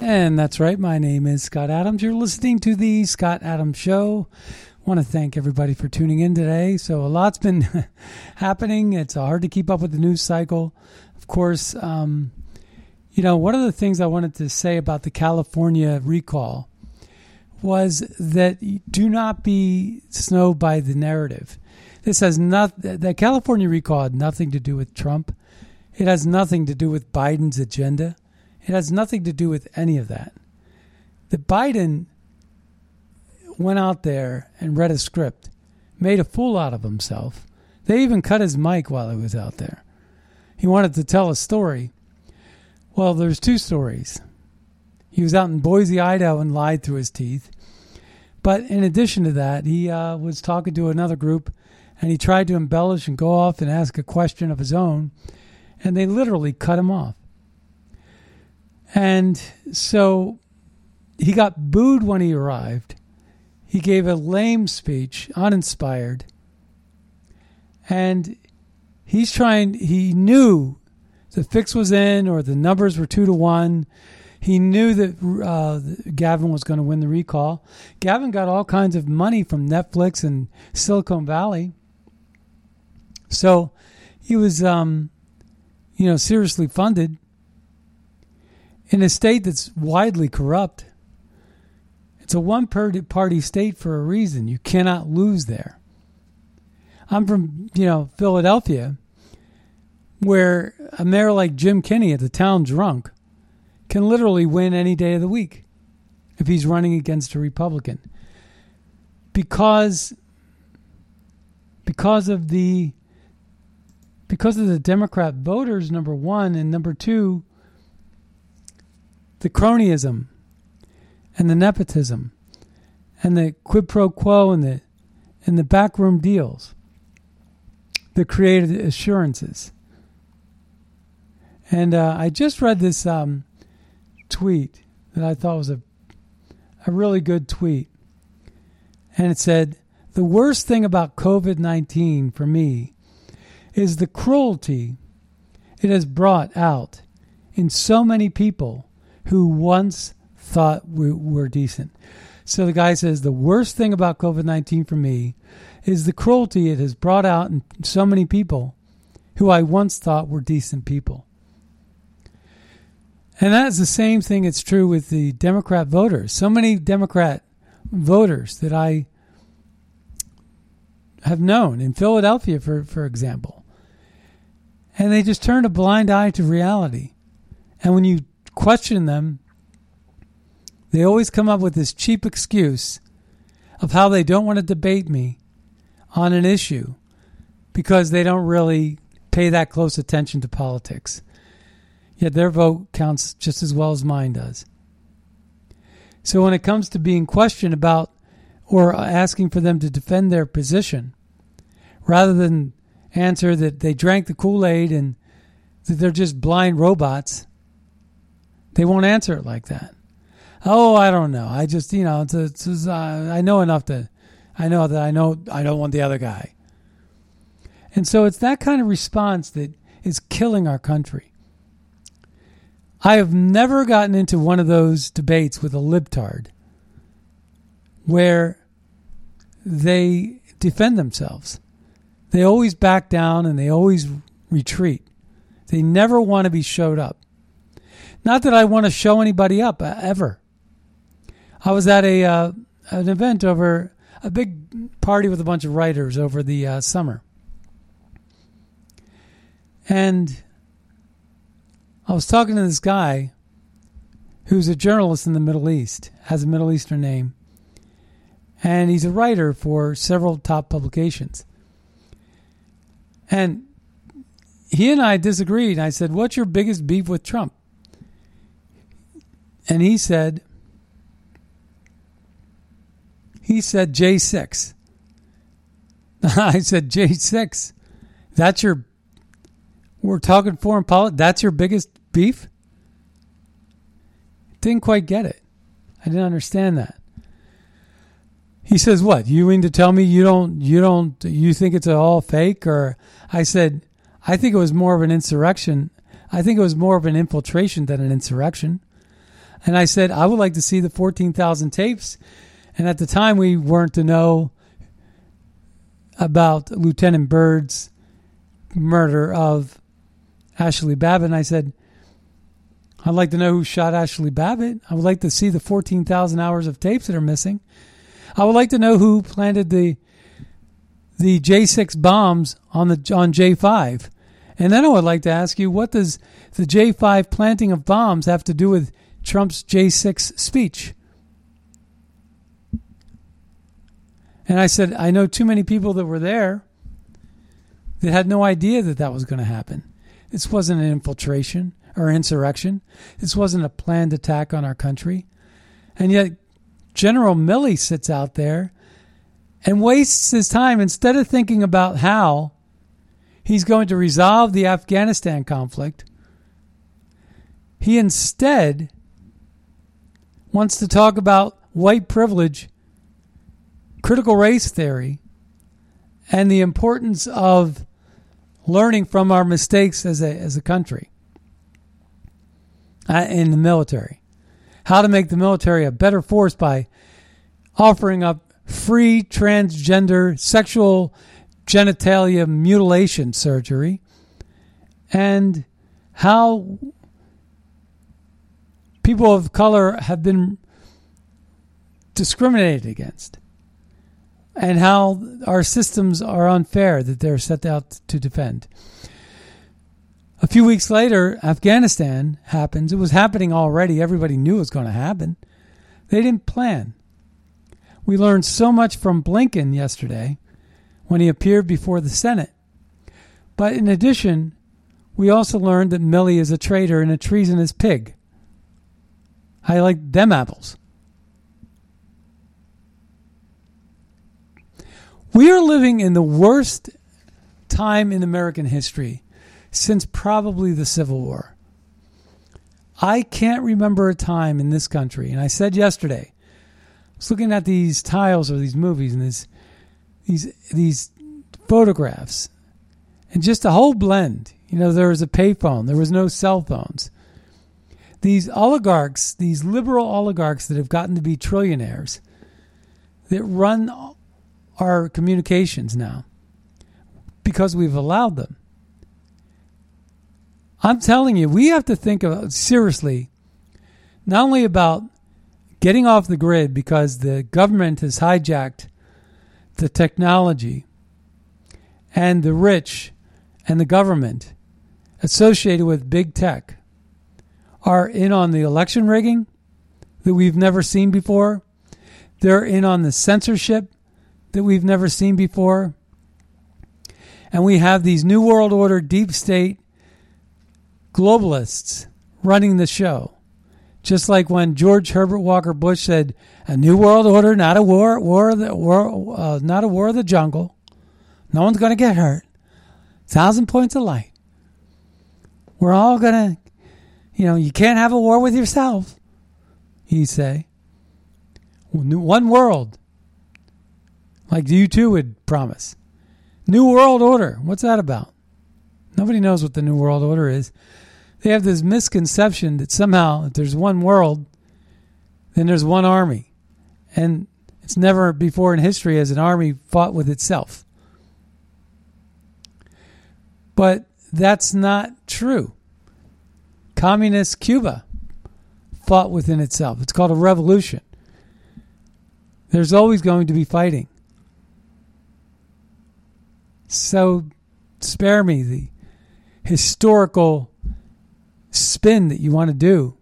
And that's right, my name is Scott Adams. You're listening to The Scott Adams Show. I want to thank everybody for tuning in today. So a lot's been happening. It's hard to keep up with the news cycle. Of course, you know, one of the things I wanted to say about the California recall was that do not be snowed by the narrative. This has nothing, the California recall had nothing to do with Trump. It has nothing to do with Biden's agenda. It has nothing to do with any of that. The Biden went out there and read a script, made a fool out of himself. They even cut his mic while he was out there. He wanted to tell a story. Well, there's two stories. He was out in Boise, Idaho, and lied through his teeth. But in addition to that, he was talking to another group, and he tried to embellish and go off and ask a question of his own, and they literally cut him off. And so he got booed when he arrived. He gave a lame speech, uninspired. And he's trying, he knew the fix was in or the numbers were 2-1. He knew that Gavin was going to win the recall. Gavin got all kinds of money from Netflix and Silicon Valley. So he was, you know, seriously funded. In a state that's widely corrupt, it's a one-party state for a reason. You cannot lose there. I'm from, you know, Philadelphia, where a mayor like Jim Kenney at the town drunk can literally win any day of the week if he's running against a Republican because of the Democrat voters, number one, and number two, the cronyism and the nepotism and the quid pro quo and the backroom deals, the created assurances. And I just read this tweet that I thought was a really good tweet. And it said, the worst thing about COVID-19 for me is the cruelty it has brought out in so many people who once thought we were decent. So the guy says, the worst thing about COVID-19 for me is the cruelty it has brought out in so many people who I once thought were decent people. And that is the same thing that's true with the Democrat voters. So many Democrat voters that I have known in Philadelphia, for example, and they just turned a blind eye to reality. And when you question them, they always come up with this cheap excuse of how they don't want to debate me on an issue because they don't really pay that close attention to politics. Yet their vote counts just as well as mine does. So when it comes to being questioned about or asking for them to defend their position, rather than answer that they drank the Kool-Aid and that they're just blind robots. They won't answer it like that. Oh, I don't know. I just, you know, it's I know enough that I know I don't want the other guy. And so it's that kind of response that is killing our country. I have never gotten into one of those debates with a libtard where they defend themselves. They always back down and they always retreat. They never want to be showed up. Not that I want to show anybody up, ever. I was at an event over, a big party with a bunch of writers over the summer. And I was talking to this guy who's a journalist in the Middle East, has a Middle Eastern name, and he's a writer for several top publications. And he and I disagreed. I said, "What's your biggest beef with Trump?" And he said J6. I said, J6, we're talking foreign policy, that's your biggest beef? Didn't quite get it. I didn't understand that. He says, "What? You mean to tell me you think it's all fake?" Or I said, "I think it was more of an insurrection. I think it was more of an infiltration than an insurrection." And I said, "I would like to see the 14,000 tapes." And at the time, we weren't to know about Lieutenant Byrd's murder of Ashley Babbitt. And I said, "I'd like to know who shot Ashley Babbitt. I would like to see the 14,000 hours of tapes that are missing. I would like to know who planted the J6 bombs on J5. And then I would like to ask you, what does the J5 planting of bombs have to do with Trump's J6 speech?" And I said, "I know too many people that were there that had no idea that that was going to happen. This wasn't an infiltration or insurrection. This wasn't a planned attack on our country." And yet General Milley sits out there and wastes his time instead of thinking about how he's going to resolve the Afghanistan conflict. He instead wants to talk about white privilege, critical race theory, and the importance of learning from our mistakes as a country in the military. How to make the military a better force by offering up free transgender sexual genitalia mutilation surgery, and how people of color have been discriminated against, and how our systems are unfair that they're set out to defend. A few weeks later, Afghanistan happens. It was happening already. Everybody knew it was going to happen. They didn't plan. We learned so much from Blinken yesterday when he appeared before the Senate. But in addition, we also learned that Milley is a traitor and a treasonous pig. I like them apples. We are living in the worst time in American history since probably the Civil War. I can't remember a time in this country, and I said yesterday, I was looking at these tiles or these movies and these photographs, and just a whole blend. You know, there was a payphone, there was no cell phones. These oligarchs, these liberal oligarchs that have gotten to be trillionaires, that run our communications now because we've allowed them. I'm telling you, we have to think seriously, not only about getting off the grid because the government has hijacked the technology and the rich and the government associated with big tech are in on the election rigging that we've never seen before. They're in on the censorship that we've never seen before. And we have these New World Order deep state globalists running the show. Just like when George Herbert Walker Bush said, "A new world order, not a not a war of the jungle. No one's going to get hurt. 1,000 points of light." We're all going to, you know, you can't have a war with yourself, he say. One world, like you too would promise. New World Order, what's that about? Nobody knows what the New World Order is. They have this misconception that somehow if there's one world, then there's one army. And it's never before in history has an army fought with itself. But that's not true. Communist Cuba fought within itself. It's called a revolution. There's always going to be fighting. So spare me the historical spin that you want to do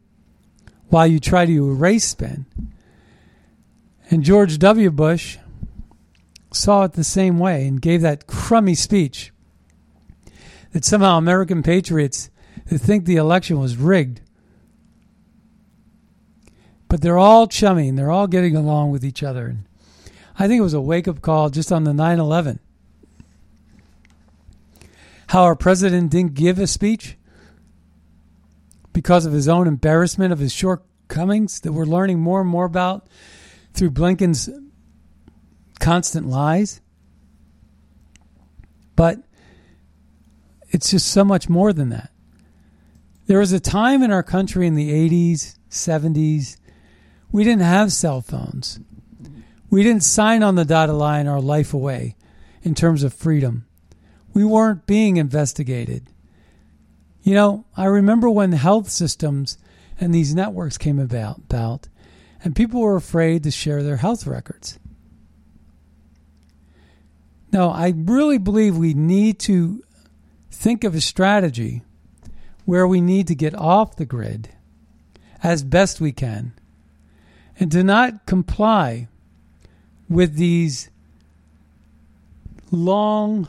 while you try to erase spin. And George W. Bush saw it the same way and gave that crummy speech that somehow American patriots that think the election was rigged, but they're all chummy and they're all getting along with each other. And I think it was a wake-up call just on the 9/11. How our president didn't give a speech because of his own embarrassment of his shortcomings that we're learning more and more about through Blinken's constant lies. But it's just so much more than that. There was a time in our country in the 80s, 70s, we didn't have cell phones. We didn't sign on the dotted line our life away in terms of freedom. We weren't being investigated. You know, I remember when health systems and these networks came about and people were afraid to share their health records. Now, I really believe we need to think of a strategy where we need to get off the grid as best we can and to not comply with these long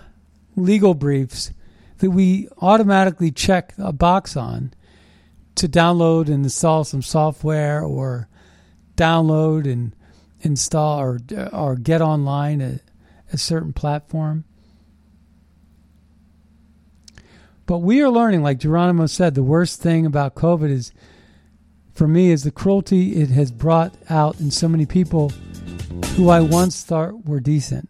legal briefs that we automatically check a box on to download and install some software or download and install or get online a certain platform. But we are learning, like Geronimo said, the worst thing about COVID is, for me, is the cruelty it has brought out in so many people who I once thought were decent.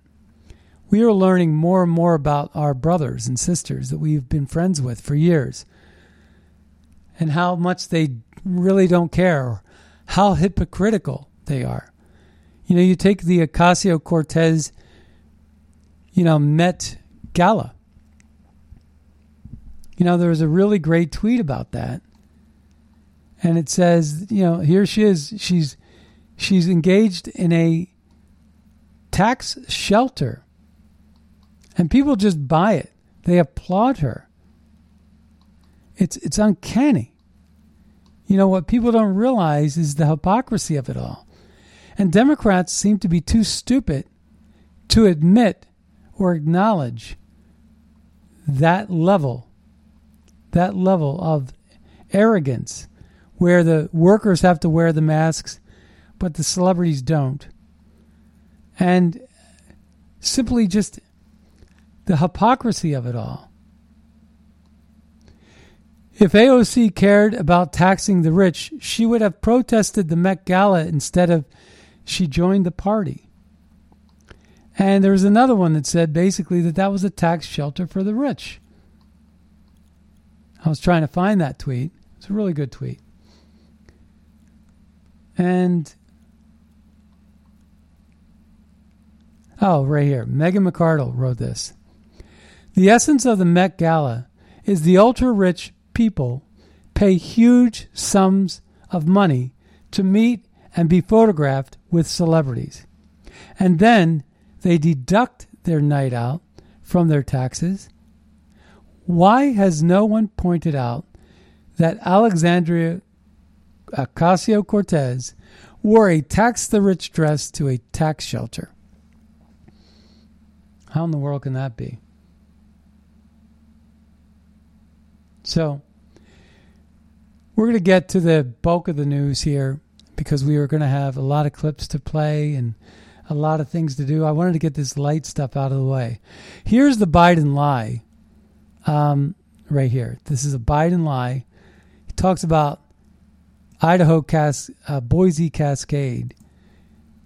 We are learning more and more about our brothers and sisters that we've been friends with for years and how much they really don't care or how hypocritical they are. You know, you take the Ocasio-Cortez, Met Gala. You know, there was a really great tweet about that. And it says, here she is. She's engaged in a tax shelter. And people just buy it. They applaud her. It's uncanny. What people don't realize is the hypocrisy of it all. And Democrats seem to be too stupid to admit or acknowledge that level of arrogance where the workers have to wear the masks, but the celebrities don't. And simply just the hypocrisy of it all. If AOC cared about taxing the rich, she would have protested the Met Gala instead of she joined the party. And there was another one that said basically that was a tax shelter for the rich. I was trying to find that tweet. It's a really good tweet. And, right here, Megan McArdle wrote this. The essence of the Met Gala is the ultra-rich people pay huge sums of money to meet and be photographed with celebrities. And then they deduct their night out from their taxes. Why has no one pointed out that Alexandria Ocasio-Cortez wore a tax-the-rich dress to a tax shelter? How in the world can that be? So we're going to get to the bulk of the news here because we are going to have a lot of clips to play and a lot of things to do. I wanted to get this light stuff out of the way. Here's the Biden lie right here. This is a Biden lie. He talks about Boise Cascade.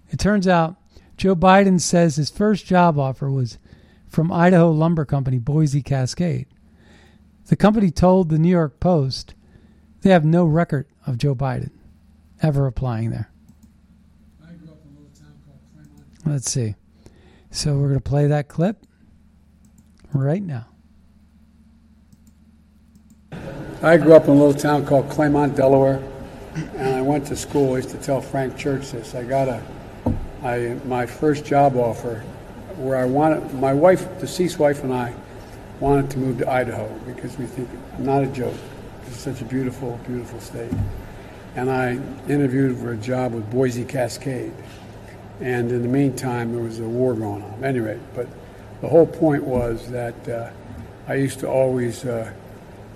It turns out Joe Biden says his first job offer was from Idaho lumber company Boise Cascade. The company told the New York Post they have no record of Joe Biden ever applying there. I grew up in a little town called Claymont. Let's see. So we're going to play that clip right now. I grew up in a little town called Claymont, Delaware, and I went to school. I used to tell Frank Church this. I got my first job offer where I wanted, my wife, deceased wife, and I wanted to move to Idaho because we think, not a joke, it's such a beautiful, beautiful state. And I interviewed for a job with Boise Cascade. And in the meantime, there was a war going on. Anyway, but the whole point was that I used to always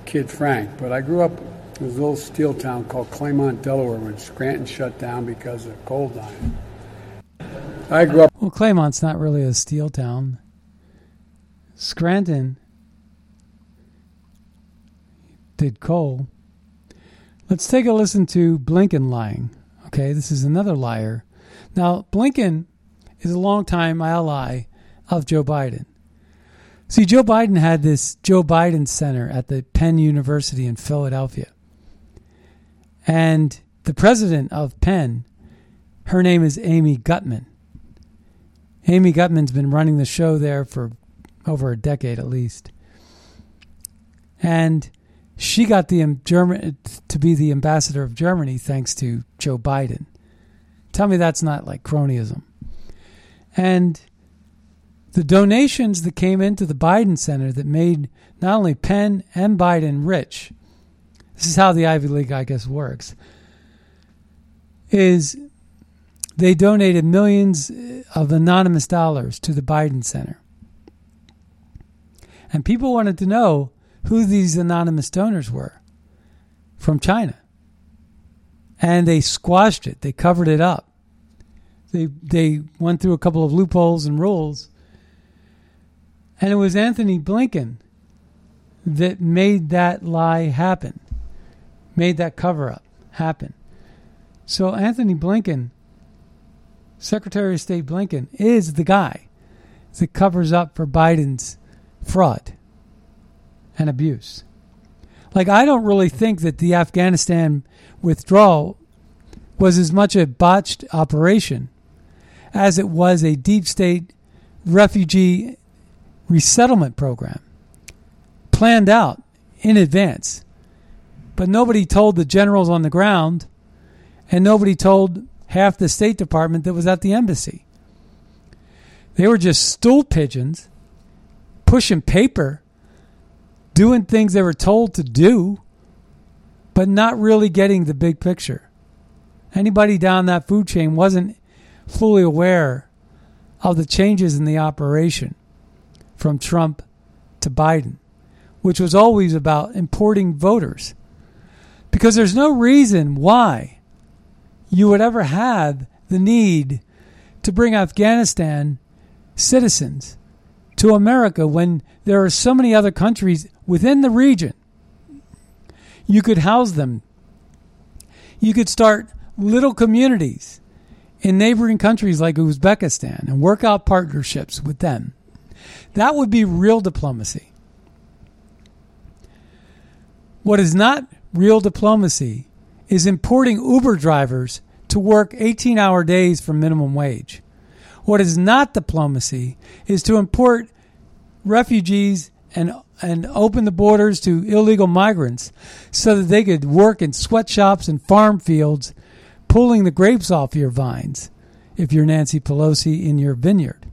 kid Frank. But I grew up in a little steel town called Claymont, Delaware, when Scranton shut down because of coal mining. I grew up. Well, Claymont's not really a steel town. Scranton did coal. Let's take a listen to Blinken lying. Okay, this is another liar. Now, Blinken is a longtime ally of Joe Biden. See, Joe Biden had this Joe Biden Center at the Penn University in Philadelphia. And the president of Penn, her name is Amy Gutmann. Amy Gutmann's been running the show there for over a decade at least. And she got to be the ambassador of Germany thanks to Joe Biden. Tell me that's not like cronyism. And the donations that came into the Biden Center that made not only Penn and Biden rich, this is how the Ivy League, I guess, works, is they donated millions of anonymous dollars to the Biden Center. And people wanted to know who these anonymous donors were from China. And they squashed it. They covered it up. They went through a couple of loopholes and rules. And it was Anthony Blinken that made that lie happen, made that cover-up happen. So Anthony Blinken, Secretary of State Blinken, is the guy that covers up for Biden's fraud and abuse. Like, I don't really think that the Afghanistan withdrawal was as much a botched operation as it was a deep state refugee resettlement program planned out in advance. But nobody told the generals on the ground, and nobody told half the State Department that was at the embassy. They were just stool pigeons pushing paper, doing things they were told to do, but not really getting the big picture. Anybody down that food chain wasn't fully aware of the changes in the operation from Trump to Biden, which was always about importing voters. Because there's no reason why you would ever have the need to bring Afghanistan citizens to America when there are so many other countries within the region. You could house them. You could start little communities in neighboring countries like Uzbekistan and work out partnerships with them. That would be real diplomacy. What is not real diplomacy is importing Uber drivers to work 18-hour days for minimum wage. What is not diplomacy is to import refugees and open the borders to illegal migrants so that they could work in sweatshops and farm fields pulling the grapes off your vines if you're Nancy Pelosi in your vineyard.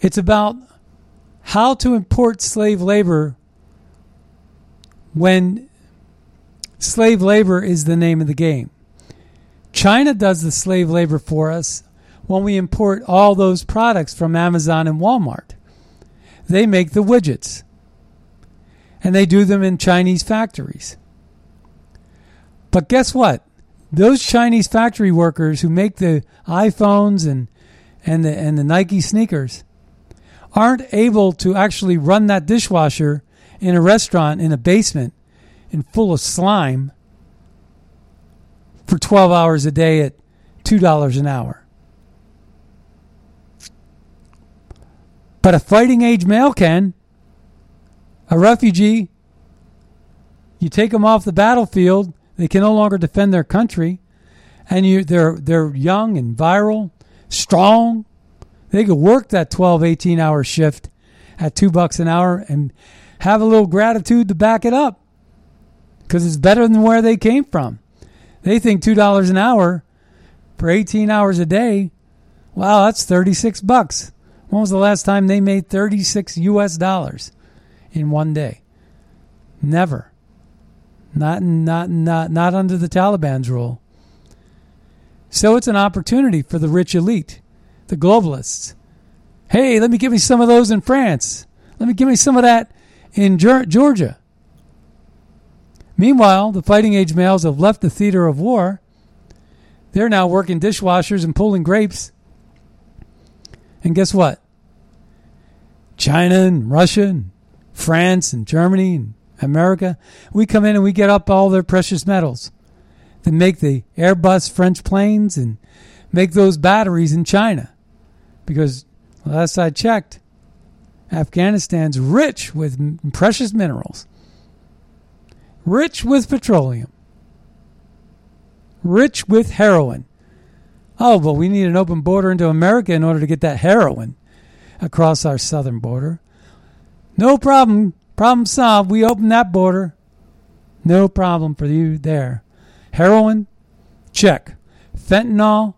It's about how to import slave labor when slave labor is the name of the game. China does the slave labor for us when we import all those products from Amazon and Walmart. They make the widgets, and they do them in Chinese factories. But guess what? Those Chinese factory workers who make the iPhones and the Nike sneakers aren't able to actually run that dishwasher in a restaurant in a basement and full of slime for 12 hours a day at $2 an hour. But a fighting age male can. A refugee, you take them off the battlefield, they can no longer defend their country, and they're young and viral, strong. They could work that 12, 18-hour shift at $2 an hour and have a little gratitude to back it up because it's better than where they came from. They think $2 an hour for 18 hours a day, wow, that's $36. When was the last time they made $36 in one day? Never. Not under the Taliban's rule. So it's an opportunity for the rich elite, the globalists. Hey, let me give me some of those in France. Let me give me some of that in Georgia. Meanwhile, the fighting age males have left the theater of war. They're now working dishwashers and pulling grapes. And guess what? China and Russia and France and Germany and America, we come in and we get up all their precious metals to make the Airbus French planes and make those batteries in China. Because last I checked, Afghanistan's rich with precious minerals, rich with petroleum, rich with heroin. Oh, but we need an open border into America in order to get that heroin across our southern border. No problem. Problem solved. We open that border. No problem for you there. Heroin? Check. Fentanyl?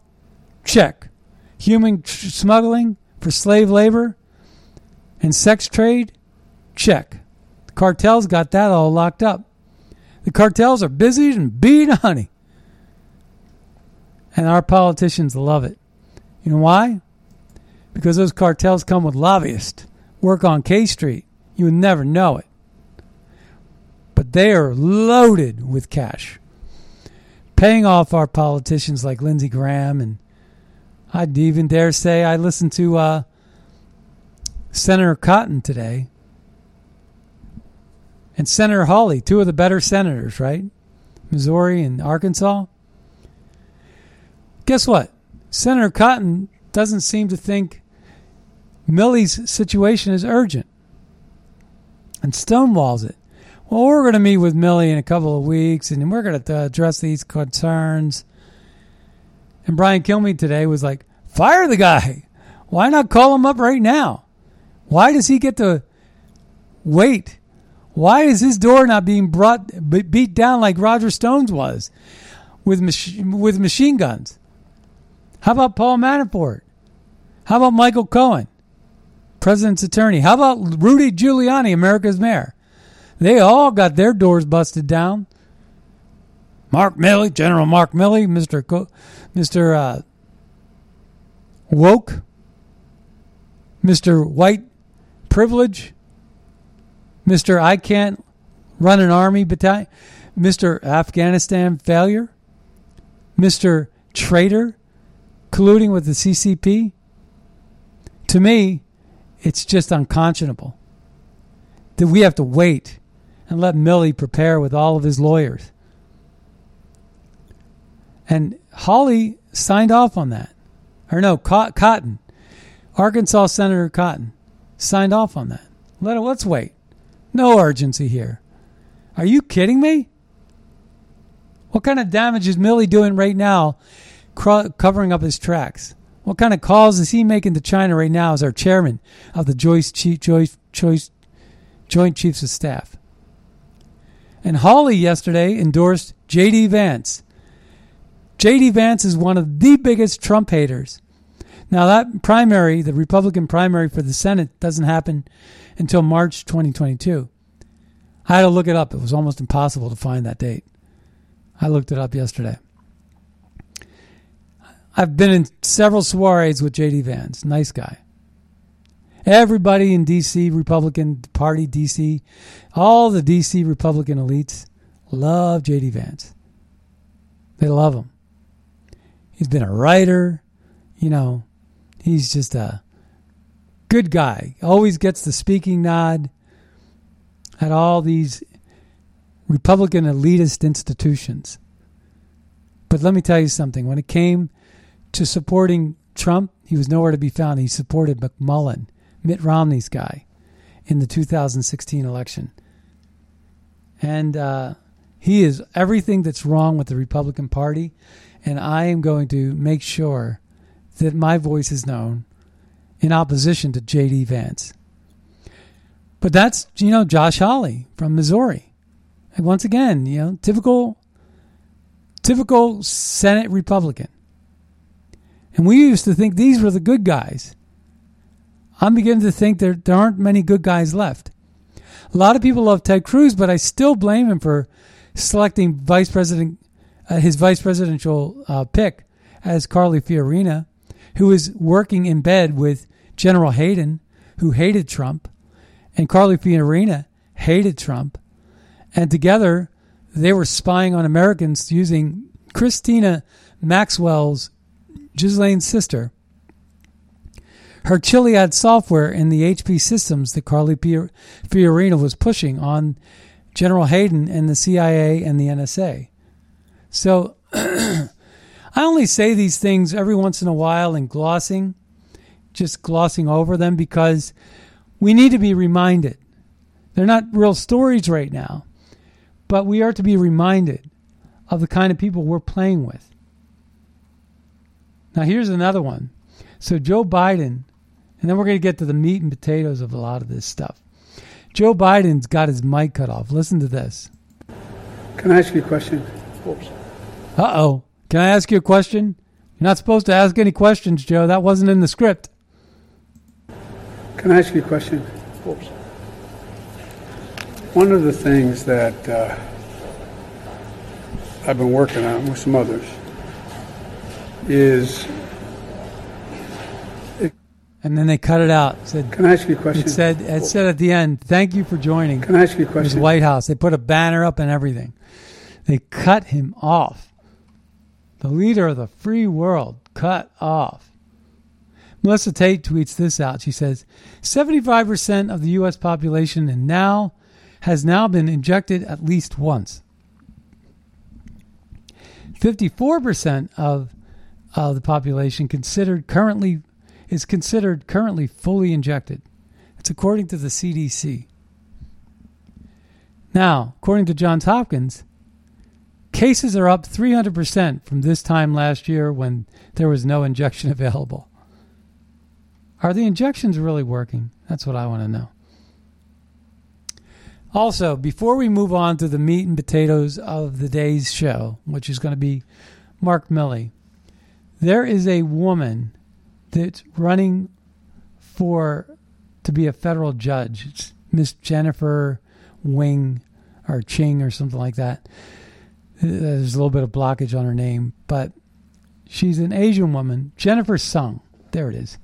Check. Human smuggling for slave labor and sex trade? Check. The cartels got that all locked up. The cartels are busy and beating honey. And our politicians love it. You know why? Because those cartels come with lobbyists, work on K Street. You would never know it. But they are loaded with cash, paying off our politicians like Lindsey Graham. And I'd even dare say I listened to Senator Cotton today and Senator Hawley, two of the better senators, right? Missouri and Arkansas. Guess what? Senator Cotton doesn't seem to think Milley's situation is urgent and stonewalls it. Well, we're going to meet with Milley in a couple of weeks and we're going to address these concerns. And Brian Kilmeade today was like, fire the guy. Why not call him up right now? Why does he get to wait? Why is his door not being beat down like Roger Stone's was with machine guns? How about Paul Manafort? How about Michael Cohen, president's attorney? How about Rudy Giuliani, America's mayor? They all got their doors busted down. Mark Milley, General Mark Milley, Mr. Woke, Mr. White Privilege, Mr. I can't run an army battalion, Mr. Afghanistan failure, Mr. Traitor, colluding with the CCP. To me, it's just unconscionable that we have to wait and let Milley prepare with all of his lawyers. And Hawley signed off on that. Or no, Cotton. Arkansas Senator Cotton signed off on that. Let's wait. No urgency here. Are you kidding me? What kind of damage is Milley doing right now covering up his tracks? What kind of calls is he making to China right now as our chairman of the Joint Chiefs of Staff? And Hawley yesterday endorsed J.D. Vance. J.D. Vance is one of the biggest Trump haters. Now that primary, the Republican primary for the Senate, doesn't happen until March 2022. I had to look it up. It was almost impossible to find that date. I looked it up yesterday. I've been in several soirees with J.D. Vance. Nice guy. Everybody in D.C., Republican Party, D.C., all the D.C. Republican elites love J.D. Vance. They love him. He's been a writer. You know, he's just a Good guy. Always gets the speaking nod at all these Republican elitist institutions. But let me tell you something. When it came to supporting Trump, he was nowhere to be found. He supported McMullen, Mitt Romney's guy, in the 2016 election. And he is everything that's wrong with the Republican Party. And I am going to make sure that my voice is known in opposition to J.D. Vance. But that's, you know, Josh Hawley from Missouri. And once again, you know, typical Senate Republican. And we used to think these were the good guys. I'm beginning to think there aren't many good guys left. A lot of people love Ted Cruz, but I still blame him for selecting his vice presidential pick as Carly Fiorina, who was working in bed with General Hayden, who hated Trump, and Carly Fiorina hated Trump. And together, they were spying on Americans using Christina Maxwell's, Ghislaine's sister, her Chiliad software in the HP systems that Carly Fiorina was pushing on General Hayden and the CIA and the NSA. So I only say these things every once in a while and glossing over them because we need to be reminded. They're not real stories right now, but we are to be reminded of the kind of people we're playing with. Now, here's another one. So Joe Biden, and then we're going to get to the meat and potatoes of a lot of this stuff. Joe Biden's got his mic cut off. Listen to this. Can I ask you a question? Of course. Uh-oh. Can I ask you a question? You're not supposed to ask any questions, Joe. That wasn't in the script. Can I ask you a question? Of course. One of the things that I've been working on with some others is... And then they cut it out. Said, can I ask you a question? It said at the end, thank you for joining. Can I ask you a question? The White House. They put a banner up and everything. They cut him off. The leader of the free world cut off. Melissa Tate tweets this out. She says, 75% of the U.S. population has now been injected at least once. 54% of the population is considered currently fully injected. It's according to the CDC. Now, according to Johns Hopkins, cases are up 300% from this time last year when there was no injection available. Are the injections really working? That's what I want to know. Also, before we move on to the meat and potatoes of the day's show, which is going to be Mark Milley, there is a woman that's running to be a federal judge. It's Miss Jennifer Wing or Ching or something like that. There's a little bit of blockage on her name, but she's an Asian woman. Jennifer Sung. There it is.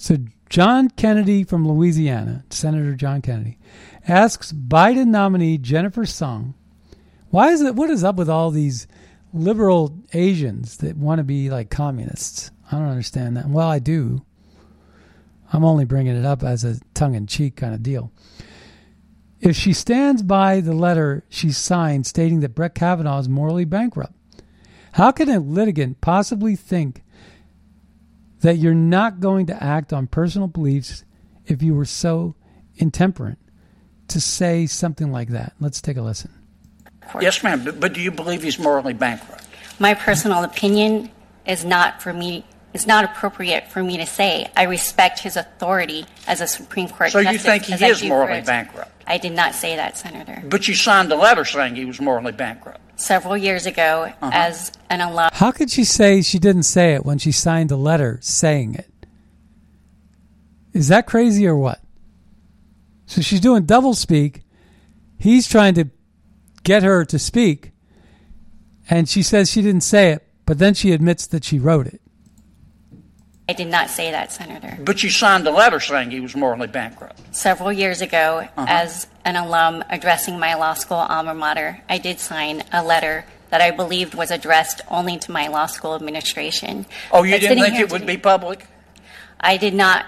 So John Kennedy from Louisiana, Senator John Kennedy, asks Biden nominee Jennifer Sung, what is up with all these liberal Asians that want to be like communists? I don't understand that. Well, I do. I'm only bringing it up as a tongue-in-cheek kind of deal. If she stands by the letter she signed stating that Brett Kavanaugh is morally bankrupt, how can a litigant possibly think that you're not going to act on personal beliefs if you were so intemperate to say something like that? Let's take a listen. Yes, ma'am, but do you believe he's morally bankrupt? My personal opinion is not for me. It's not appropriate for me to say. I respect his authority as a Supreme Court justice. So you think he is morally bankrupt? I did not say that, Senator. But you signed a letter saying he was morally bankrupt. Several years ago as an alum. How could she say she didn't say it when she signed a letter saying it? Is that crazy or what? So she's doing double speak. He's trying to get her to speak. And she says she didn't say it, but then she admits that she wrote it. I did not say that, Senator. But you signed a letter saying he was morally bankrupt. Several years ago, as an alum addressing my law school alma mater, I did sign a letter that I believed was addressed only to my law school administration. Oh, you didn't think it would be public? I did not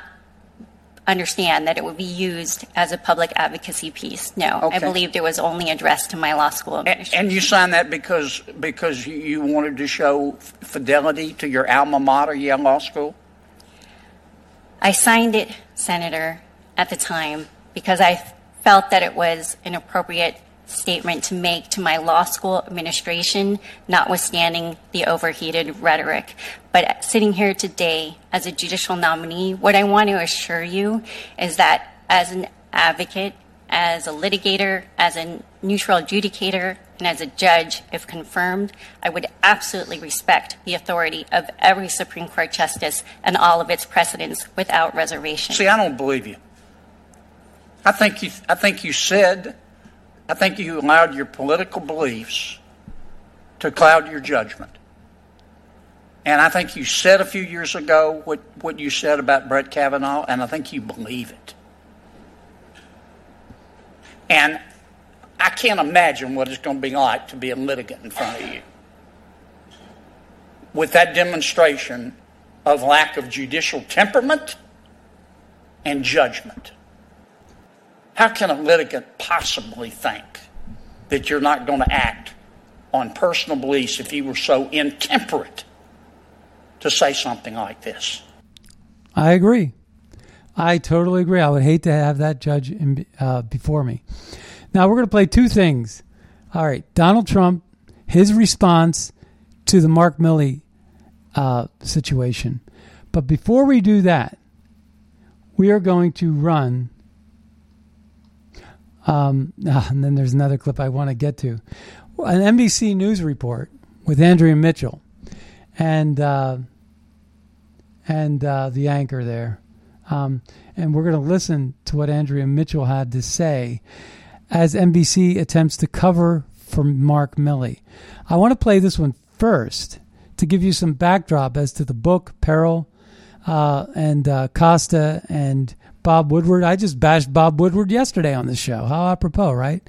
understand that it would be used as a public advocacy piece. No, okay. I believed it was only addressed to my law school administration. And you signed that because you wanted to show fidelity to your alma mater, Yale Law School? I signed it, Senator, at the time because I felt that it was an appropriate statement to make to my law school administration, notwithstanding the overheated rhetoric. But sitting here today as a judicial nominee, what I want to assure you is that as an advocate, as a litigator, as a neutral adjudicator, and as a judge, if confirmed, I would absolutely respect the authority of every Supreme Court justice and all of its precedents without reservation. See, I don't believe you. I think you allowed your political beliefs to cloud your judgment. And I think you said a few years ago what you said about Brett Kavanaugh, and I think you believe it. And I can't imagine what it's going to be like to be a litigant in front of you with that demonstration of lack of judicial temperament and judgment. How can a litigant possibly think that you're not going to act on personal beliefs if you were so intemperate to say something like this? I agree. I totally agree. I would hate to have that judge before me. Now, we're going to play two things. All right. Donald Trump, his response to the Mark Milley situation. But before we do that, we are going to run... and then there's another clip I want to get to. An NBC News report with Andrea Mitchell and the anchor there. And we're going to listen to what Andrea Mitchell had to say as NBC attempts to cover for Mark Milley. I want to play this one first to give you some backdrop as to the book, Peril, and Costa and Bob Woodward. I just bashed Bob Woodward yesterday on this show. How apropos, right?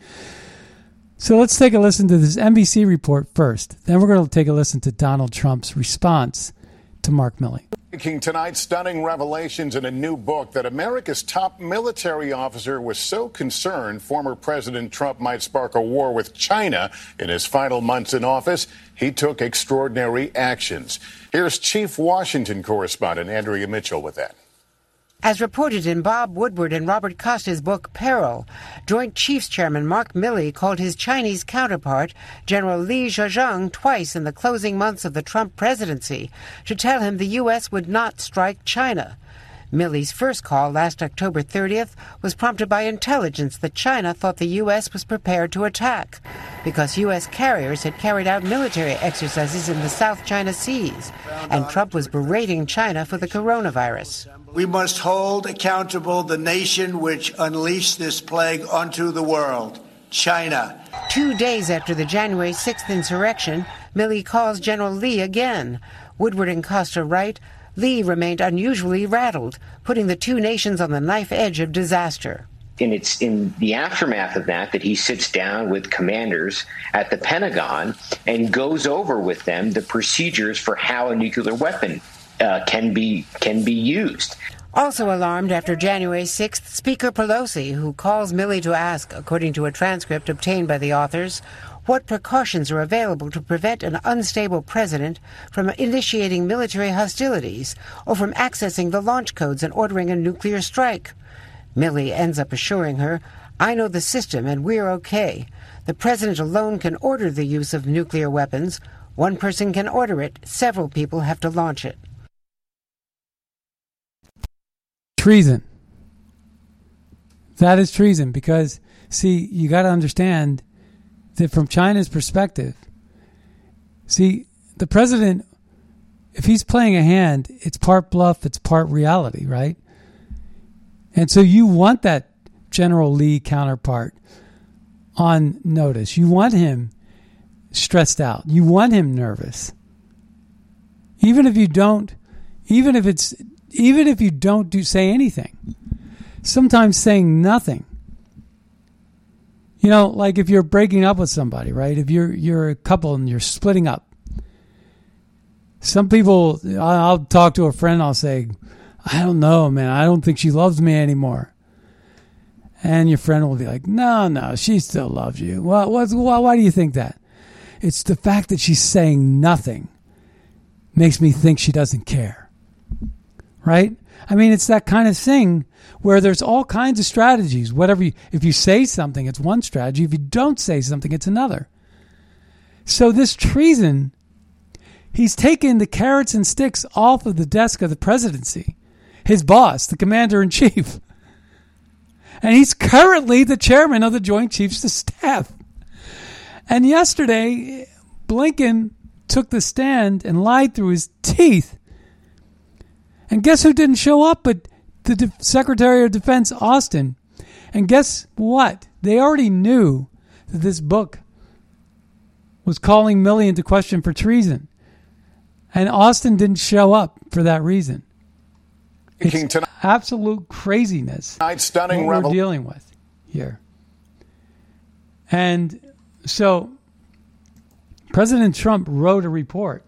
So let's take a listen to this NBC report first. Then we're going to take a listen to Donald Trump's response to Mark Milley. Making tonight stunning revelations in a new book that America's top military officer was so concerned former President Trump might spark a war with China in his final months in office, he took extraordinary actions. Here's Chief Washington correspondent Andrea Mitchell with that. As reported in Bob Woodward and Robert Costa's book, Peril, Joint Chiefs Chairman Mark Milley called his Chinese counterpart, General Li Zuocheng, twice in the closing months of the Trump presidency to tell him the U.S. would not strike China. Milley's first call last October 30th was prompted by intelligence that China thought the U.S. was prepared to attack because U.S. carriers had carried out military exercises in the South China Seas, and Trump was berating China for the coronavirus. We must hold accountable the nation which unleashed this plague onto the world, China. 2 days after the January 6th insurrection, Milley calls General Li again. Woodward and Costa write, Li remained unusually rattled, putting the two nations on the knife edge of disaster. And it's in the aftermath of that he sits down with commanders at the Pentagon and goes over with them the procedures for how a nuclear weapon can be used. Also alarmed after January 6th, Speaker Pelosi, who calls Milley to ask, according to a transcript obtained by the authors, what precautions are available to prevent an unstable president from initiating military hostilities or from accessing the launch codes and ordering a nuclear strike. Milley ends up assuring her, I know the system and we're okay. The president alone can order the use of nuclear weapons. One person can order it. Several people have to launch it. Treason. That is treason because, see, you got to understand that from China's perspective, see, the president, if he's playing a hand, it's part bluff, it's part reality, right? And so you want that General Li counterpart on notice. You want him stressed out. You want him nervous. Even if you don't say anything, sometimes saying nothing. You know, like if you're breaking up with somebody, right? If you're a couple and you're splitting up, some people, I'll talk to a friend, I'll say, I don't know, man. I don't think she loves me anymore. And your friend will be like, no, she still loves you. Well, why do you think that? It's the fact that she's saying nothing makes me think she doesn't care. Right? I mean, it's that kind of thing where there's all kinds of strategies. If you say something, it's one strategy. If you don't say something, it's another. So this treason, he's taken the carrots and sticks off of the desk of the presidency, his boss, the commander-in-chief. And he's currently the chairman of the Joint Chiefs of Staff. And yesterday, Blinken took the stand and lied through his teeth. And guess who didn't show up but the Secretary of Defense, Austin. And guess what? They already knew that this book was calling Milley into question for treason. And Austin didn't show up for that reason. It's absolute craziness stunning what we're dealing with here. And so President Trump wrote a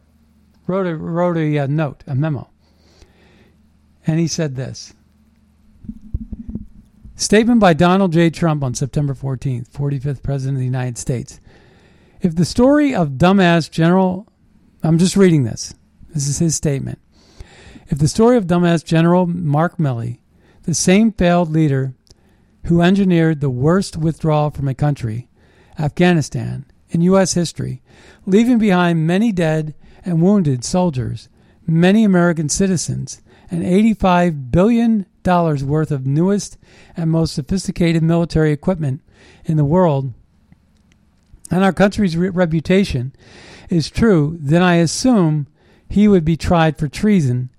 note, a memo. And he said this. Statement by Donald J. Trump on September 14th, 45th President of the United States. If the story of dumbass General... I'm just reading this. This is his statement. If the story of dumbass General Mark Milley, the same failed leader who engineered the worst withdrawal from a country, Afghanistan, in U.S. history, leaving behind many dead and wounded soldiers, many American citizens, and $85 billion worth of newest and most sophisticated military equipment in the world, and our country's reputation is true, then I assume he would be tried for treason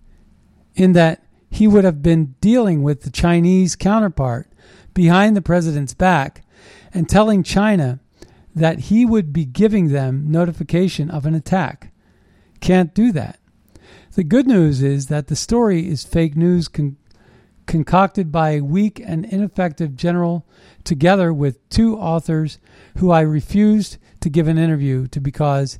in that he would have been dealing with the Chinese counterpart behind the president's back and telling China that he would be giving them notification of an attack. Can't do that. The good news is that the story is fake news concocted by a weak and ineffective general together with two authors who I refused to give an interview to because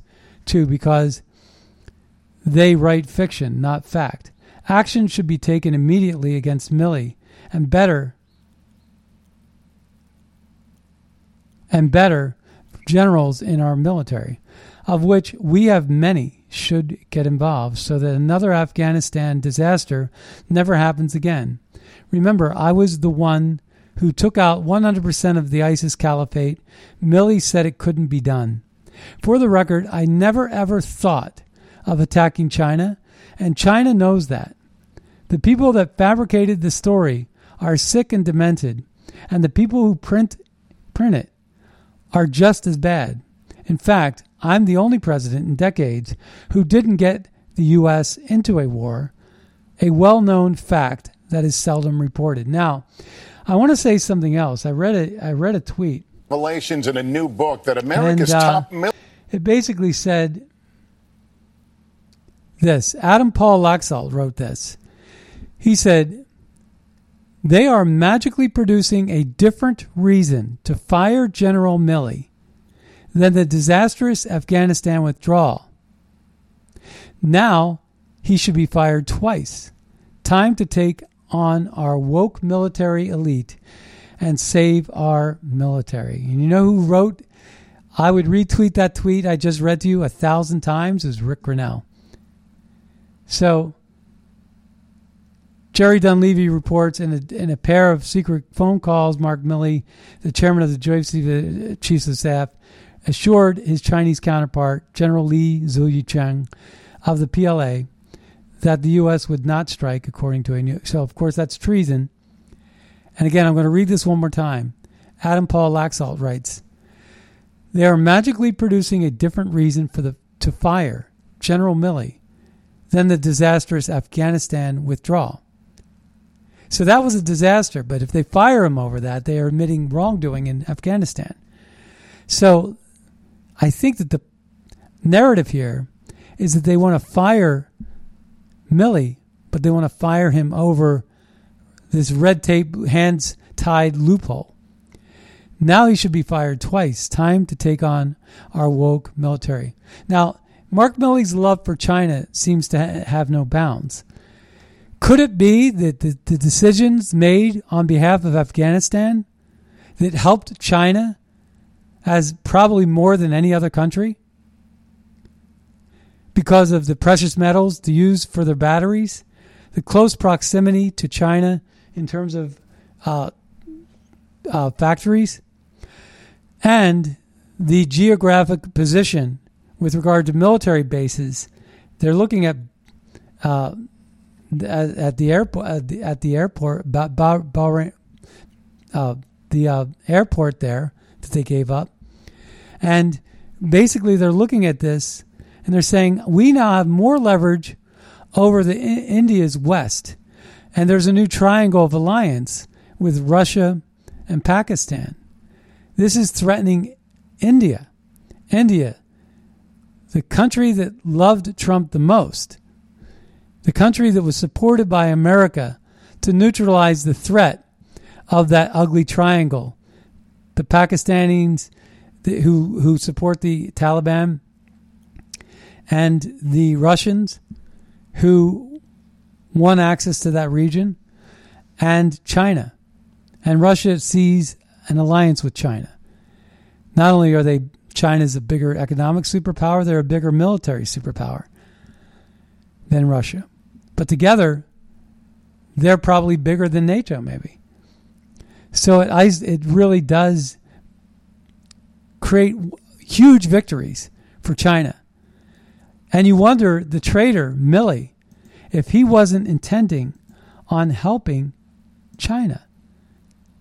they write fiction, not fact. Action should be taken immediately against Milley and better generals in our military, of which we have many, should get involved so that another Afghanistan disaster never happens again. Remember, I was the one who took out 100% of the ISIS caliphate. Milley said it couldn't be done. For the record, I never ever thought of attacking China, and China knows that. The people that fabricated the story are sick and demented, and the people who print it are just as bad. In fact, I'm the only president in decades who didn't get the U.S. into a war, a well-known fact that is seldom reported. Now, I want to say something else. I read a tweet. Revelations in a new book that America's top it basically said this. Adam Paul Laxalt wrote this. He said, they are magically producing a different reason to fire General Milley than the disastrous Afghanistan withdrawal. Now he should be fired twice. Time to take on our woke military elite and save our military. And you know who wrote, I would retweet that tweet I just read to you 1,000 times, is Rick Grinnell. So Jerry Dunleavy reports in a pair of secret phone calls, Mark Milley, the chairman of the Joint Chiefs of Staff, assured his Chinese counterpart, General Li Zuocheng of the PLA, that the U.S. would not strike according to a new... So, of course, that's treason. And again, I'm going to read this one more time. Adam Paul Laxalt writes, they are magically producing a different reason to fire General Milley than the disastrous Afghanistan withdrawal. So that was a disaster, but if they fire him over that, they are admitting wrongdoing in Afghanistan. So I think that the narrative here is that they want to fire Milley, but they want to fire him over this red tape, hands tied loophole. Now he should be fired twice. Time to take on our woke military. Now, Mark Milley's love for China seems to have no bounds. Could it be that the decisions made on behalf of Afghanistan that helped China as probably more than any other country because of the precious metals to use for their batteries, the close proximity to China in terms of factories, and the geographic position with regard to military bases? They're looking at the airport airport there that they gave up, and basically they're looking at this and they're saying we now have more leverage over the India's west, and there's a new triangle of alliance with Russia and Pakistan. This is threatening India. India, the country that loved Trump the most, the country that was supported by America to neutralize the threat of that ugly triangle, the Pakistanis who support the Taliban and the Russians who want access to that region, and China. And Russia sees an alliance with China. Not only are they China's a bigger economic superpower, they're a bigger military superpower than Russia. But together, they're probably bigger than NATO, maybe. So it really does create huge victories for China. And you wonder, the traitor, Milley, if he wasn't intending on helping China.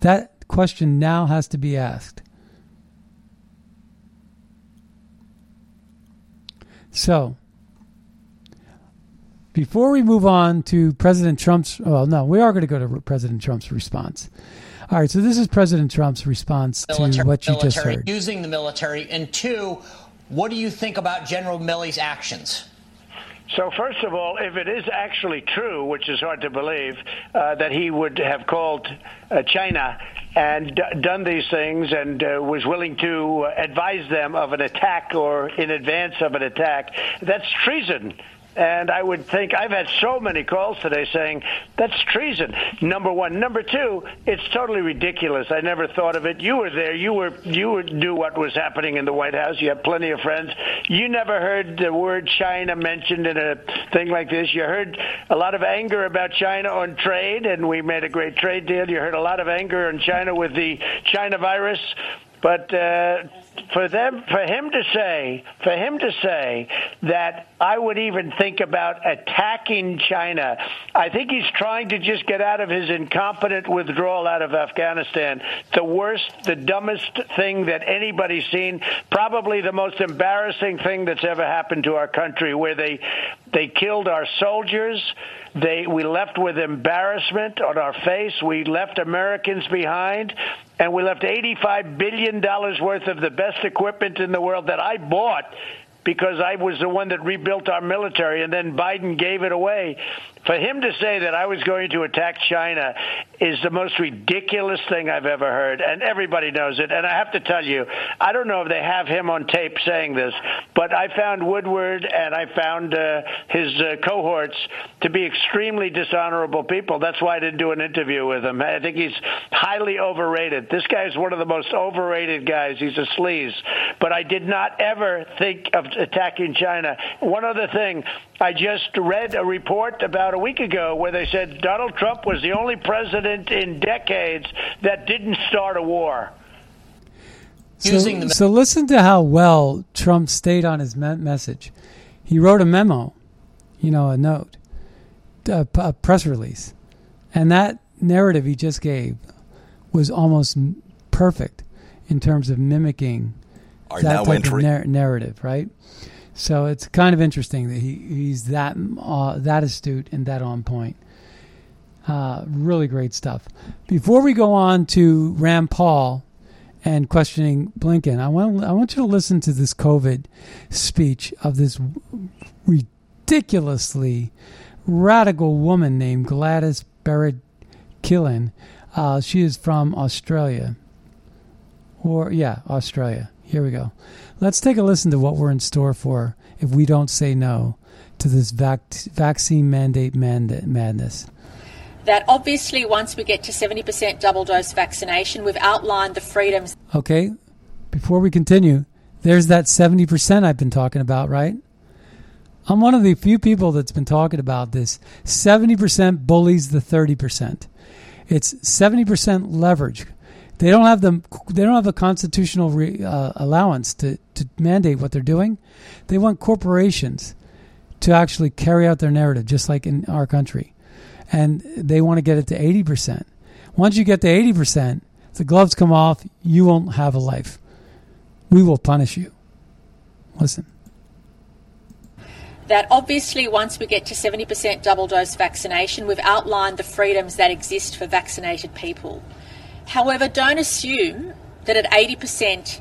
That question now has to be asked. So, before we move on to President Trump's... Well, no, we are going to go to President Trump's response. All right, so this is President Trump's response to what you just heard. Using the military. And two, what do you think about General Milley's actions? So, first of all, if it is actually true, which is hard to believe, that he would have called China and done these things and was willing to advise them of an attack or in advance of an attack, that's treason. And I would think, I've had so many calls today saying, that's treason, number one. Number two, it's totally ridiculous. I never thought of it. You were there. You knew what was happening in the White House. You had plenty of friends. You never heard the word China mentioned in a thing like this. You heard a lot of anger about China on trade, and we made a great trade deal. You heard a lot of anger on China with the China virus. But for him to say that I would even think about attacking China, I think he's trying to just get out of his incompetent withdrawal out of Afghanistan. The worst, the dumbest thing that anybody's seen, probably the most embarrassing thing that's ever happened to our country, where they killed our soldiers. We left with embarrassment on our face. We left Americans behind, and we left $85 billion worth of the best equipment in the world that I bought because I was the one that rebuilt our military, and then Biden gave it away. For him to say that I was going to attack China is the most ridiculous thing I've ever heard, and everybody knows it. And I have to tell you, I don't know if they have him on tape saying this, but I found Woodward and I found his cohorts to be extremely dishonorable people. That's why I didn't do an interview with him. I think he's highly overrated. This guy is one of the most overrated guys. He's a sleaze. But I did not ever think of attacking China. One other thing, I just read a report about a week ago where they said Donald Trump was the only president in decades that didn't start a war. So listen to how well Trump stayed on his message. He wrote a memo, a note, a press release. And that narrative he just gave was almost perfect in terms of mimicking that type of narrative, right? So it's kind of interesting that he's that astute and that on point. Really great stuff. Before we go on to Rand Paul and questioning Blinken, I want you to listen to this COVID speech of this ridiculously radical woman named Gladys Berejiklian. She is from Australia. Here we go. Let's take a listen to what we're in store for if we don't say no to this vaccine mandate madness. That obviously once we get to 70% double dose vaccination, we've outlined the freedoms. Okay, before we continue, there's that 70% I've been talking about, right? I'm one of the few people that's been talking about this. 70% bullies the 30%. It's 70% leverage. They don't have the constitutional allowance to mandate what they're doing. They want corporations to actually carry out their narrative, just like in our country. And they want to get it to 80%. Once you get to 80%, the gloves come off. You won't have a life. We will punish you. Listen. That obviously once we get to 70% double dose vaccination, we've outlined the freedoms that exist for vaccinated people. However, don't assume that at 80%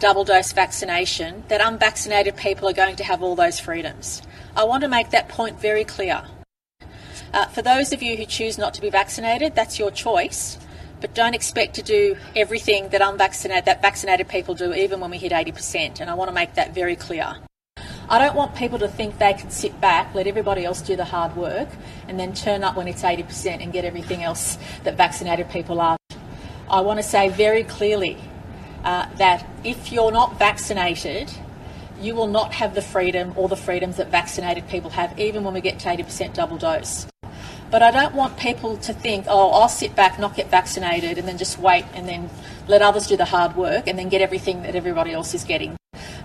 double dose vaccination that unvaccinated people are going to have all those freedoms. I want to make that point very clear. For those of you who choose not to be vaccinated, that's your choice, but don't expect to do everything that vaccinated people do, even when we hit 80%, and I want to make that very clear. I don't want people to think they can sit back, let everybody else do the hard work, and then turn up when it's 80% and get everything else that vaccinated people are. I want to say very clearly that if you're not vaccinated, you will not have the freedom or the freedoms that vaccinated people have, even when we get to 80% double dose. But I don't want people to think, oh, I'll sit back, not get vaccinated, and then just wait and then let others do the hard work and then get everything that everybody else is getting.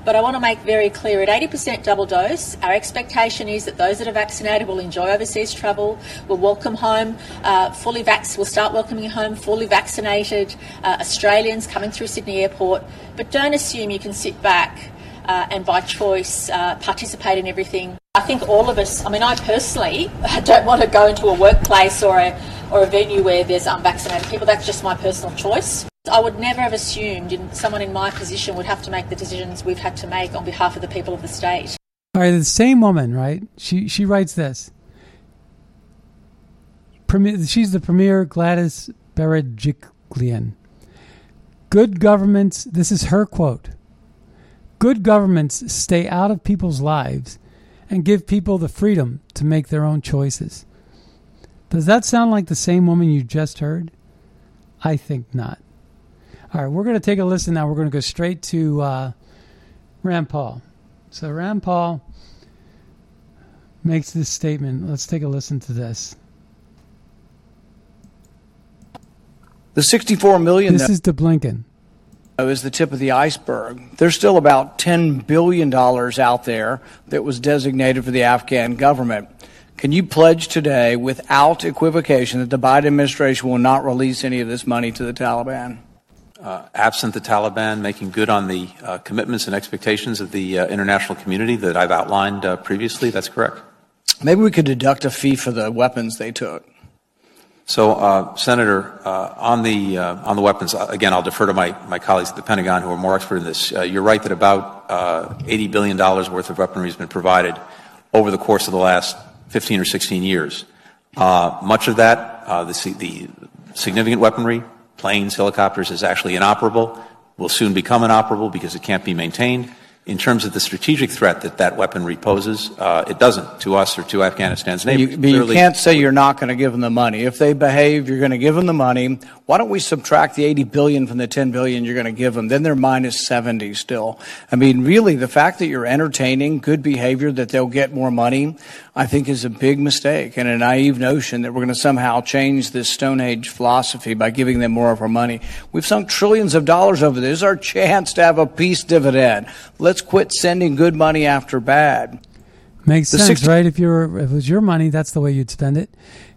But I want to make very clear, at 80% double dose, our expectation is that those that are vaccinated will enjoy overseas travel, will welcome home, will start welcoming home fully vaccinated Australians coming through Sydney Airport. But don't assume you can sit back and by choice participate in everything. I think all of us, I mean, I personally don't want to go into a workplace or a venue where there's unvaccinated people. That's just my personal choice. I would never have assumed someone in my position would have to make the decisions we've had to make on behalf of the people of the state. All right, the same woman, right? She writes this. She's the Premier Gladys Berejiklian. Good governments, this is her quote, good governments stay out of people's lives and give people the freedom to make their own choices. Does that sound like the same woman you just heard? I think not. All right, we're going to take a listen now. We're going to go straight to Rand Paul. So Rand Paul makes this statement. Let's take a listen to this. The 64 million... This is to Blinken. ...is the tip of the iceberg. There's still about $10 billion out there that was designated for the Afghan government. Can you pledge today without equivocation that the Biden administration will not release any of this money to the Taliban? Absent the Taliban making good on the commitments and expectations of the international community that I've outlined previously, that's correct. Maybe we could deduct a fee for the weapons they took. So, Senator, on the weapons, again, I'll defer to my colleagues at the Pentagon who are more expert in this. You're right that about $80 billion worth of weaponry has been provided over the course of the last 15 or 16 years. Much of that, the significant weaponry, planes, helicopters, is actually inoperable, will soon become inoperable because it can't be maintained. In terms of the strategic threat that weaponry poses, it doesn't to us or to Afghanistan's neighbors. You can't say you're not going to give them the money. If they behave, you're going to give them the money. Why don't we subtract the $80 billion from the $10 billion you're going to give them? Then they're minus 70 still. I mean, really, the fact that you're entertaining good behavior, that they'll get more money, I think is a big mistake and a naive notion that we're going to somehow change this Stone Age philosophy by giving them more of our money. We've sunk trillions of dollars over this. This is our chance to have a peace dividend. Let's quit sending good money after bad. Makes sense, right? If it was your money, that's the way you'd spend it.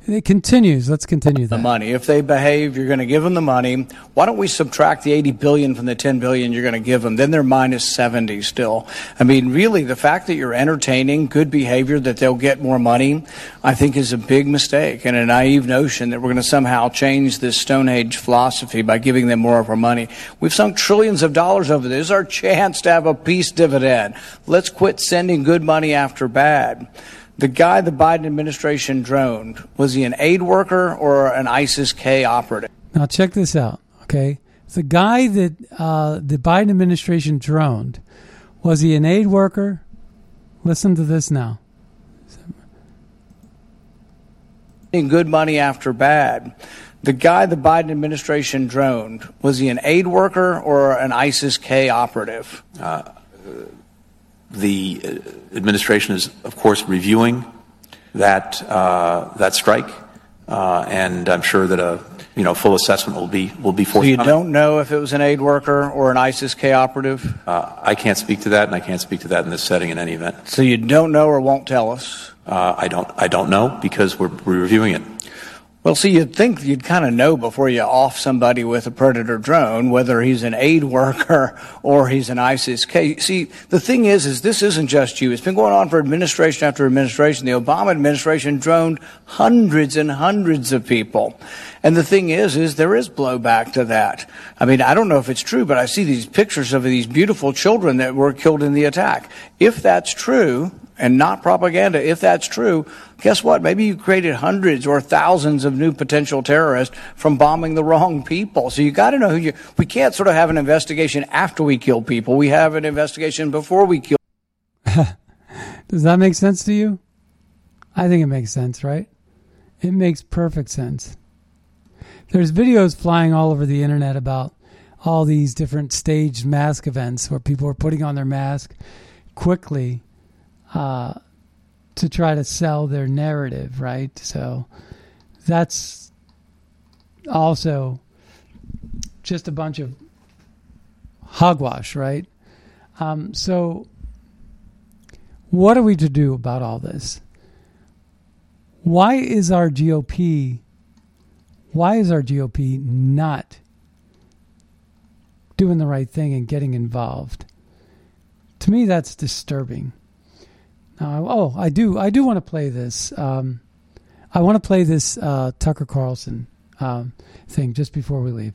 It continues. Let's continue that. The money. If they behave, you're going to give them the money. Why don't we subtract the $80 billion from the $10 billion you're going to give them? Then they're minus 70 still. I mean, really, the fact that you're entertaining good behavior, that they'll get more money, I think is a big mistake and a naive notion that we're going to somehow change this Stone Age philosophy by giving them more of our money. We've sunk trillions of dollars over this. This is our chance to have a peace dividend. Let's quit sending good money after bad. The guy the Biden administration droned, was he an aid worker or an ISIS-K operative? Now check this out, okay? The guy that the Biden administration droned, was he an aid worker? Listen to this now. Good money after bad. The guy the Biden administration droned, was he an aid worker or an ISIS-K operative? The administration is, of course, reviewing that strike, and I'm sure that a full assessment will be forthcoming. So you don't know if it was an aid worker or an ISIS-K operative? I can't speak to that, and I can't speak to that in this setting in any event. So you don't know or won't tell us? I don't know because we're reviewing it. Well, see, you'd think you'd kind of know before you off somebody with a Predator drone whether he's an aid worker or he's an ISIS-K. See, the thing is this isn't just you. It's been going on for administration after administration. The Obama administration droned hundreds and hundreds of people. And the thing is there is blowback to that. I mean, I don't know if it's true, but I see these pictures of these beautiful children that were killed in the attack. If that's true, and not propaganda, if that's true, guess what? Maybe you created hundreds or thousands of new potential terrorists from bombing the wrong people. So you got to know we can't sort of have an investigation after we kill people. We have an investigation before we kill. Does that make sense to you? I think it makes sense, right? It makes perfect sense. There's videos flying all over the internet about all these different staged mask events where people are putting on their mask quickly to try to sell their narrative, right? So that's also just a bunch of hogwash, right? So what are we to do about all this? Why is our GOP not doing the right thing and getting involved? To me, that's disturbing. I do want to play this. I want to play this Tucker Carlson thing just before we leave.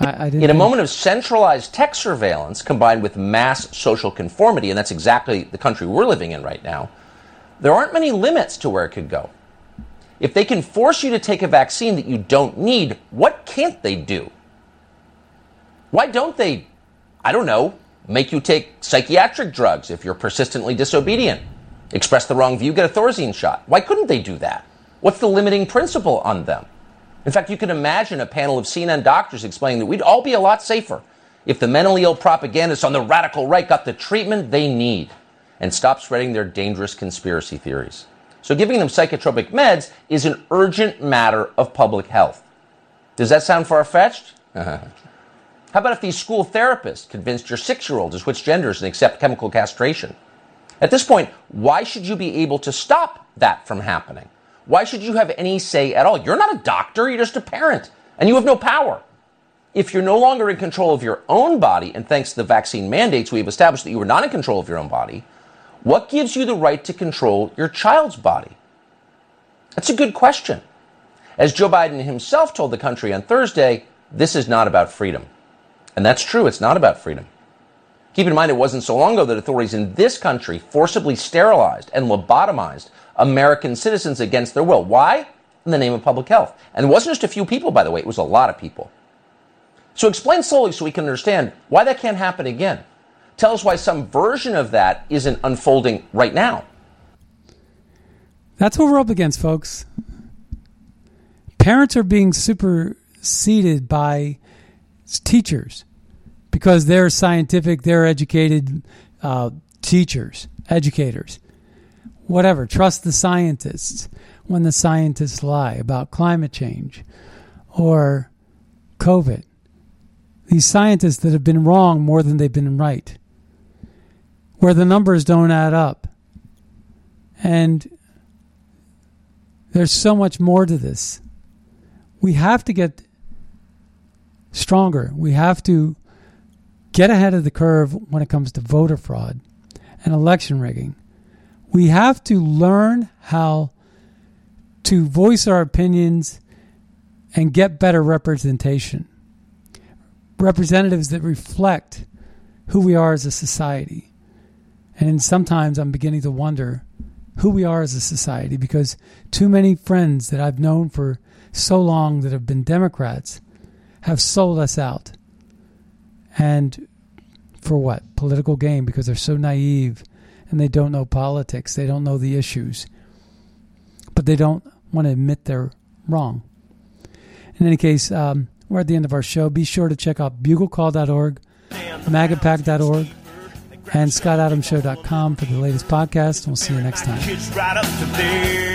In a moment of centralized tech surveillance combined with mass social conformity, and that's exactly the country we're living in right now, there aren't many limits to where it could go. If they can force you to take a vaccine that you don't need, what can't they do? Why don't they, I don't know, make you take psychiatric drugs if you're persistently disobedient? Express the wrong view, get a Thorazine shot. Why couldn't they do that? What's the limiting principle on them? In fact, you can imagine a panel of CNN doctors explaining that we'd all be a lot safer if the mentally ill propagandists on the radical right got the treatment they need and stopped spreading their dangerous conspiracy theories. So giving them psychotropic meds is an urgent matter of public health. Does that sound far-fetched? How about if these school therapists convinced your 6-year-old to switch genders and accept chemical castration? At this point, why should you be able to stop that from happening? Why should you have any say at all? You're not a doctor, you're just a parent, and you have no power. If you're no longer in control of your own body, and thanks to the vaccine mandates, we've established that you were not in control of your own body, what gives you the right to control your child's body? That's a good question. As Joe Biden himself told the country on Thursday, this is not about freedom. And that's true, it's not about freedom. Keep in mind, it wasn't so long ago that authorities in this country forcibly sterilized and lobotomized American citizens against their will. Why? In the name of public health. And it wasn't just a few people, by the way, it was a lot of people. So explain slowly so we can understand why that can't happen again. Tell us why some version of that isn't unfolding right now. That's what we're up against, folks. Parents are being superseded by teachers because they're scientific, they're educated teachers, educators, whatever. Trust the scientists when the scientists lie about climate change or COVID. These scientists that have been wrong more than they've been right, where the numbers don't add up. And there's so much more to this. We have to get stronger. We have to get ahead of the curve when it comes to voter fraud and election rigging. We have to learn how to voice our opinions and get better representation. Representatives that reflect who we are as a society. And sometimes I'm beginning to wonder who we are as a society, because too many friends that I've known for so long that have been Democrats have sold us out And for what? Political gain, because they're so naive and they don't know politics. They don't know the issues. But they don't want to admit they're wrong. In any case, we're at the end of our show. Be sure to check out buglecall.org, magapack.org, and scottadamshow.com for the latest podcast. We'll see you next time.